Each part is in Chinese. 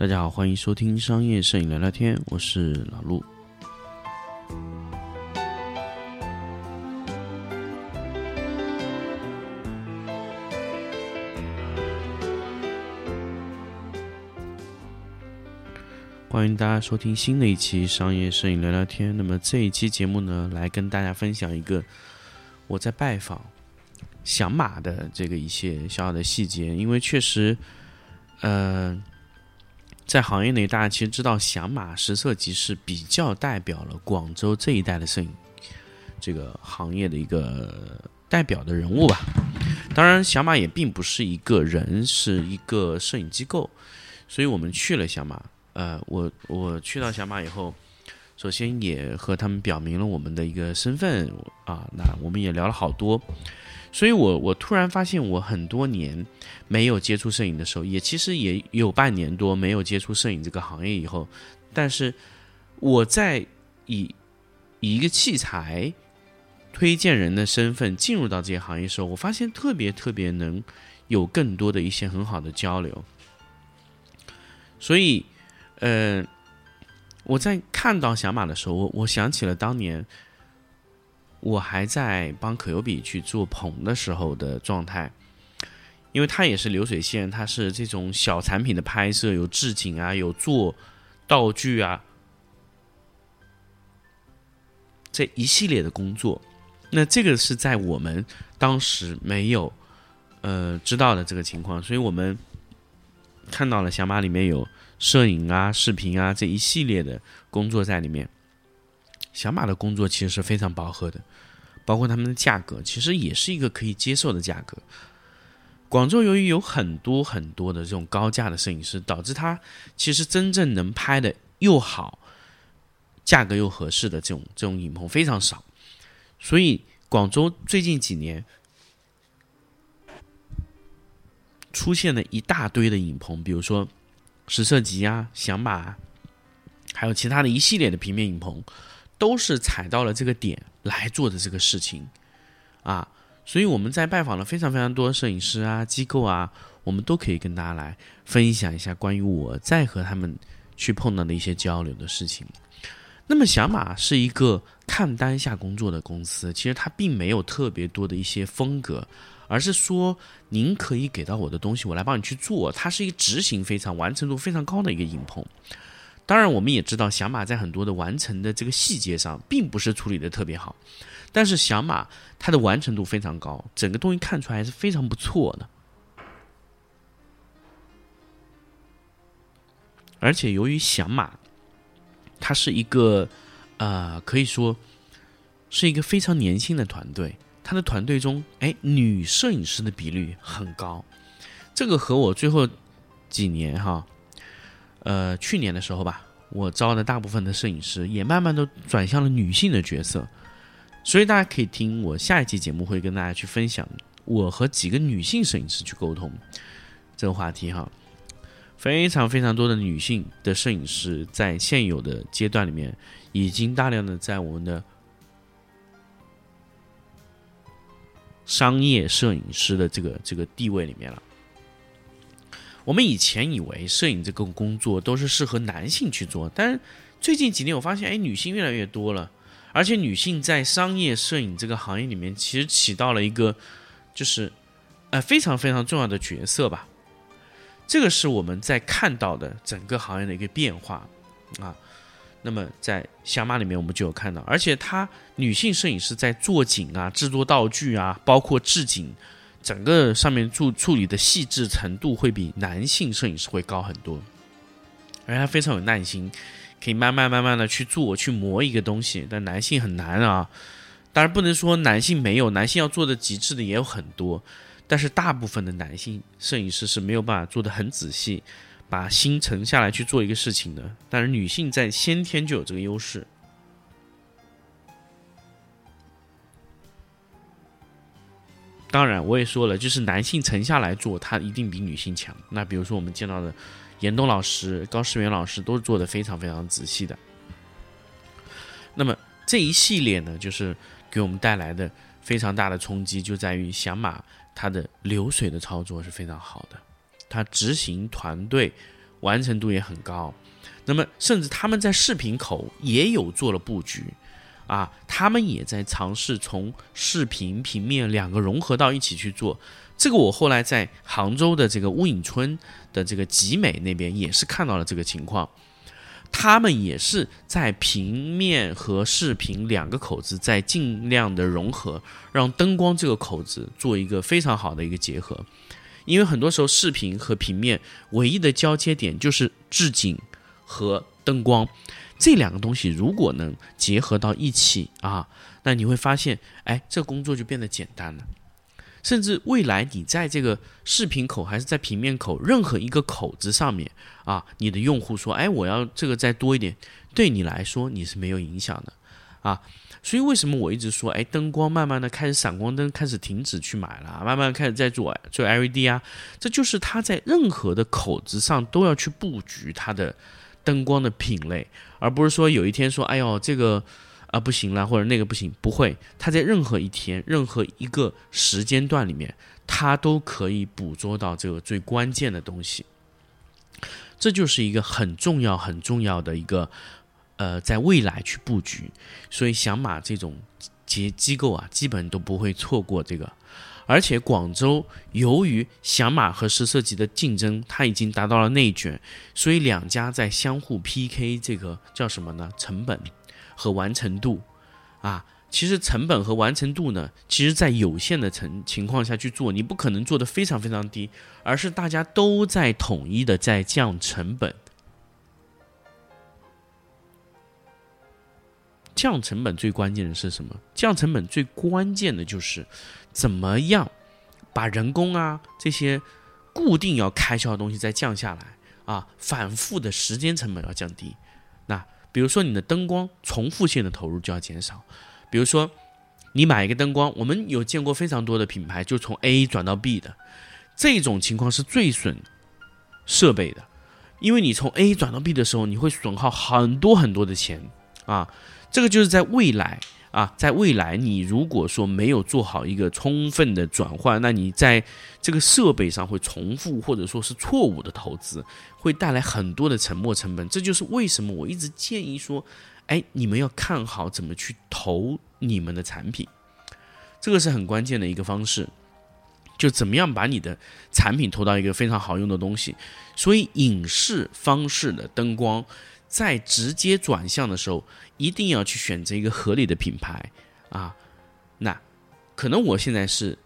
大家好，欢迎收听商业摄影聊聊天，我是老陆。欢迎大家收听新的一期商业摄影聊聊天。那么这一期节目呢，来跟大家分享一个我在拜访响马的这个一些小小的细节，因为确实在行业内大家其实知道响马实测集是比较代表了广州这一带的摄影这个行业的一个代表的人物吧。当然响马也并不是一个人，是一个摄影机构，所以我们去了响马。我去到响马以后，首先也和他们表明了我们的一个身份啊，那我们也聊了好多。所以我突然发现，我很多年没有接触摄影的时候，其实也有半年多没有接触摄影这个行业以后，但是我在以一个器材推荐人的身份进入到这些行业的时候，我发现特别特别能有更多的一些很好的交流。所以我在看到响马的时候，我想起了当年我还在帮可优比去做棚的时候的状态，因为它也是流水线，它是这种小产品的拍摄，有置景啊，有做道具啊，这一系列的工作。那这个是在我们当时没有知道的这个情况，所以我们看到了响马里面有摄影啊、视频啊这一系列的工作在里面。响马的工作其实是非常饱和的，包括他们的价格其实也是一个可以接受的价格。广州由于有很多很多的这种高价的摄影师，导致他其实真正能拍的又好、价格又合适的这种影棚非常少，所以广州最近几年出现了一大堆的影棚，比如说实测集啊、响马啊，还有其他的一系列的平面影棚，都是踩到了这个点来做的这个事情啊。所以我们在拜访了非常非常多摄影师啊、机构啊，我们都可以跟大家来分享一下关于我在和他们去碰到的一些交流的事情。那么响马是一个看单下工作的公司，其实它并没有特别多的一些风格，而是说您可以给到我的东西，我来帮你去做。它是一个执行非常完成度非常高的一个影棚。当然我们也知道响马在很多的完成的这个细节上并不是处理的特别好，但是响马它的完成度非常高，整个东西看出来还是非常不错的。而且由于响马它是一个可以说是一个非常年轻的团队，他的团队中女摄影师的比率很高。这个和我最后几年去年的时候吧，我招的大部分的摄影师也慢慢都转向了女性的角色。所以大家可以听我下一期节目，会跟大家去分享我和几个女性摄影师去沟通这个话题哈。非常非常多的女性的摄影师在现有的阶段里面，已经大量的在我们的商业摄影师的这个地位里面了。我们以前以为摄影这个工作都是适合男性去做，但是最近几年我发现女性越来越多了，而且女性在商业摄影这个行业里面其实起到了一个就是非常非常重要的角色吧。这个是我们在看到的整个行业的一个变化啊。那么在响马里面我们就有看到，而且她女性摄影师在做景啊、制作道具啊，包括置景，整个上面处理的细致程度会比男性摄影师会高很多。而她非常有耐心，可以慢慢的去做、去磨一个东西，但男性很难啊。当然不能说男性没有，男性要做的极致的也有很多，但是大部分的男性摄影师是没有办法做的很仔细，把心沉下来去做一个事情的。但是女性在先天就有这个优势。当然我也说了，就是男性沉下来做，他一定比女性强。那比如说我们见到的严冬老师、高世元老师都是做的非常非常仔细的。那么这一系列呢，就是给我们带来的非常大的冲击，就在于响马它的流水的操作是非常好的，他执行团队完成度也很高。那么甚至他们在视频口也有做了布局啊，他们也在尝试从视频平面两个融合到一起去做。这个我后来在杭州的这个乌影村的这个集美那边也是看到了这个情况，他们也是在平面和视频两个口子在尽量的融合，让灯光这个口子做一个非常好的一个结合。因为很多时候视频和平面唯一的交接点就是置景和灯光，这两个东西如果能结合到一起啊，那你会发现，哎，这工作就变得简单了。甚至未来你在这个视频口还是在平面口任何一个口子上面啊，你的用户说，哎，我要这个再多一点，对你来说你是没有影响的啊。所以为什么我一直说，哎，灯光慢慢的开始闪光灯开始停止去买了，慢慢开始在做 LED 啊，这就是它在任何的口子上都要去布局它的灯光的品类，而不是说有一天说，哎呦这个啊不行了或者那个不行，不会，它在任何一天任何一个时间段里面它都可以捕捉到这个最关键的东西。这就是一个很重要很重要的一个在未来去布局，所以想马这种机构啊，基本都不会错过这个。而且广州由于想马和实色集的竞争，它已经达到了内卷，所以两家在相互 PK 这个叫什么呢？成本和完成度啊。其实成本和完成度呢，其实在有限的情况下去做，你不可能做得非常非常低，而是大家都在统一的在降成本。降成本最关键的是什么？降成本最关键的就是怎么样把人工啊这些固定要开销的东西再降下来啊，反复的时间成本要降低。那比如说你的灯光重复性的投入就要减少，比如说你买一个灯光，我们有见过非常多的品牌就从 A 转到 B 的，这种情况是最损设备的，因为你从 A 转到 B 的时候，你会损耗很多很多的钱啊。这个就是在未来啊，在未来你如果说没有做好一个充分的转换，那你在这个设备上会重复或者说是错误的投资，会带来很多的沉没成本。这就是为什么我一直建议说，哎，你们要看好怎么去投你们的产品，这个是很关键的一个方式，就怎么样把你的产品投到一个非常好用的东西。所以影视方式的灯光在直接转向的时候，一定要去选择一个合理的品牌啊。那可能我现在是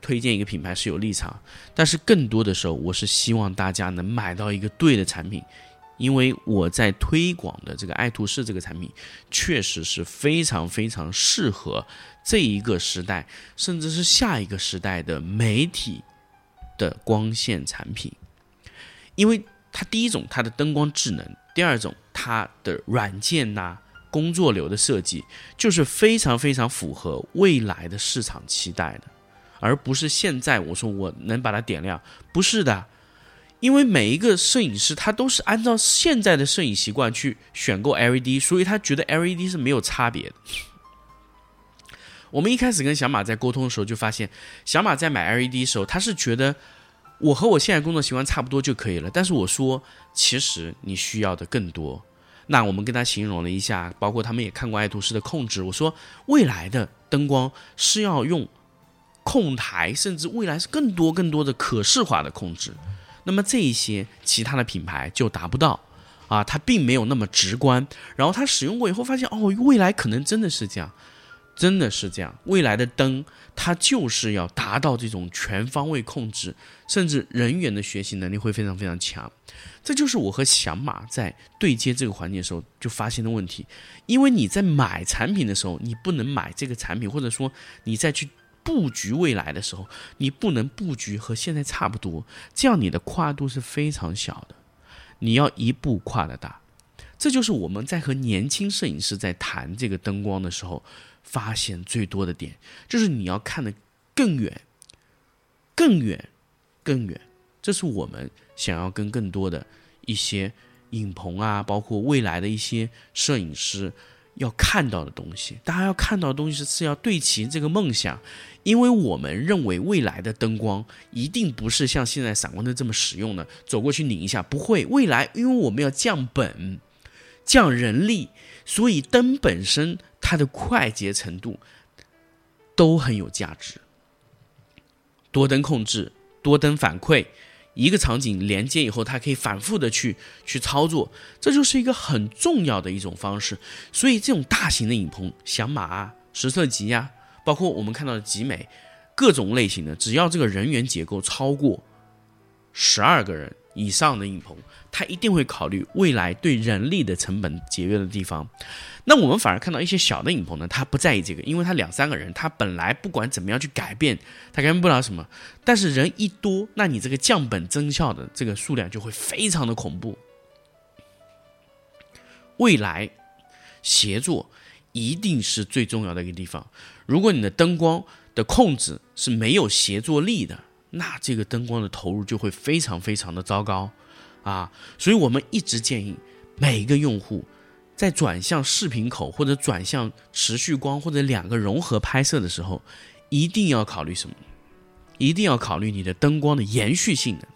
推荐一个品牌是有立场，但是更多的时候我是希望大家能买到一个对的产品，因为我在推广的这个爱图仕这个产品确实是非常非常适合这一个时代，甚至是下一个时代的媒体的光线产品。因为它第一种它的灯光智能，第二种它的软件呐、工作流的设计，就是非常非常符合未来的市场期待的，而不是现在我说我能把它点亮，不是的。因为每一个摄影师他都是按照现在的摄影习惯去选购 LED， 所以他觉得 LED 是没有差别的。我们一开始跟小马在沟通的时候就发现，小马在买 LED 的时候，他是觉得我和我现在工作习惯差不多就可以了，但是我说其实你需要的更多。那我们跟他形容了一下，包括他们也看过爱图仕的控制，我说未来的灯光是要用控台，甚至未来是更多更多的可视化的控制，那么这一些其他的品牌就达不到啊，它并没有那么直观。然后他使用过以后发现，哦，未来可能真的是这样，真的是这样，未来的灯它就是要达到这种全方位控制，甚至人员的学习能力会非常非常强。这就是我和想马在对接这个环节的时候就发现的问题，因为你在买产品的时候，你不能买这个产品，或者说你再去布局未来的时候，你不能布局和现在差不多，这样你的跨度是非常小的，你要一步跨得大。这就是我们在和年轻摄影师在谈这个灯光的时候发现最多的点，就是你要看得更远更远更远。这是我们想要跟更多的一些影棚啊，包括未来的一些摄影师要看到的东西。大家要看到的东西是要对齐这个梦想，因为我们认为未来的灯光一定不是像现在闪光灯这么实用的，走过去拧一下，不会。未来因为我们要降本降人力，所以灯本身它的快捷程度都很有价值。多灯控制，多灯反馈，一个场景连接以后，它可以反复的去操作，这就是一个很重要的一种方式。所以这种大型的影棚，响马啊、实测级啊，包括我们看到的集美，各种类型的，只要这个人员结构超过12个人以上的影棚，它一定会考虑未来对人力的成本节约的地方。那我们反而看到一些小的影棚呢，它不在意这个，因为它2-3个人，它本来不管怎么样去改变，它改变不了什么。但是人一多，那你这个降本增效的这个数量就会非常的恐怖。未来协作一定是最重要的一个地方。如果你的灯光的控制是没有协作力的，那这个灯光的投入就会非常非常的糟糕啊！所以我们一直建议每一个用户在转向视频口或者转向持续光或者两个融合拍摄的时候，一定要考虑什么？一定要考虑你的灯光的延续性的，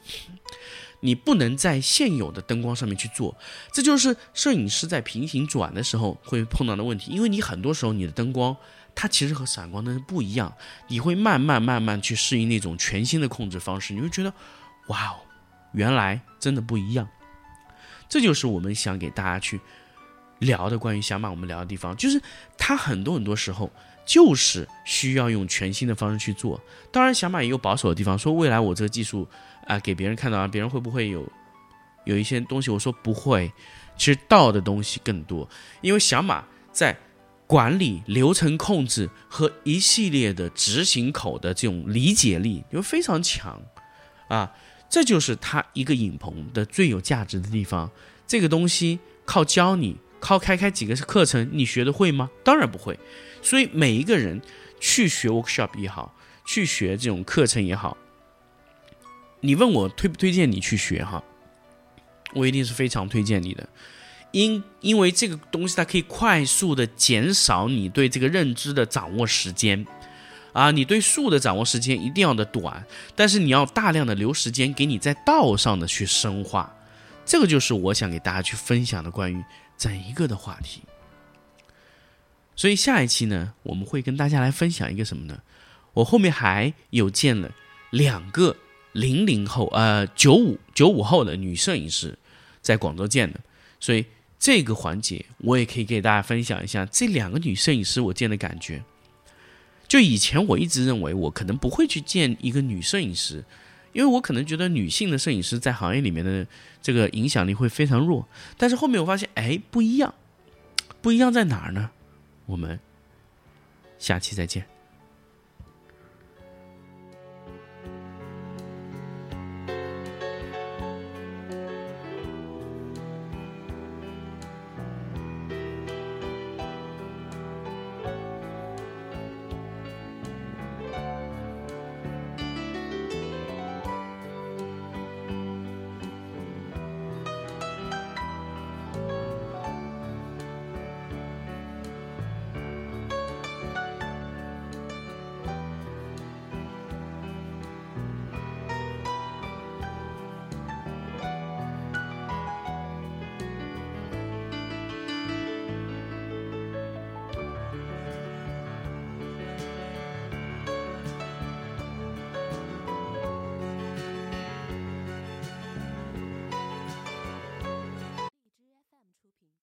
你不能在现有的灯光上面去做，这就是摄影师在平行转的时候会碰到的问题。因为你很多时候你的灯光它其实和闪光灯不一样，你会慢慢去适应那种全新的控制方式，你会觉得哇哦，原来真的不一样。这就是我们想给大家去聊的关于响马我们聊的地方，就是它很多时候就是需要用全新的方式去做。当然响马也有保守的地方，说未来我这个技术给别人看到别人会不会有一些东西，我说不会，其实到的东西更多。因为响马在管理流程控制和一系列的执行口的这种理解力就非常强啊，这就是它一个影棚的最有价值的地方。这个东西靠教你，靠开几个课程，你学得会吗？当然不会。所以每一个人去学 workshop 也好，去学这种课程也好，你问我推不推荐你去学哈，我一定是非常推荐你的。因为这个东西它可以快速的减少你对这个认知的掌握时间啊，你对数的掌握时间一定要的短，但是你要大量的留时间给你在道上的去深化。这个就是我想给大家去分享的关于整一个的话题。所以下一期呢，我们会跟大家来分享一个什么呢？我后面还有见了两个00后95后的女摄影师，在广州见的，所以这个环节我也可以给大家分享一下这两个女摄影师我见的感觉。就以前我一直认为我可能不会去见一个女摄影师，因为我可能觉得女性的摄影师在行业里面的这个影响力会非常弱。但是后面我发现不一样在哪儿呢？我们下期再见。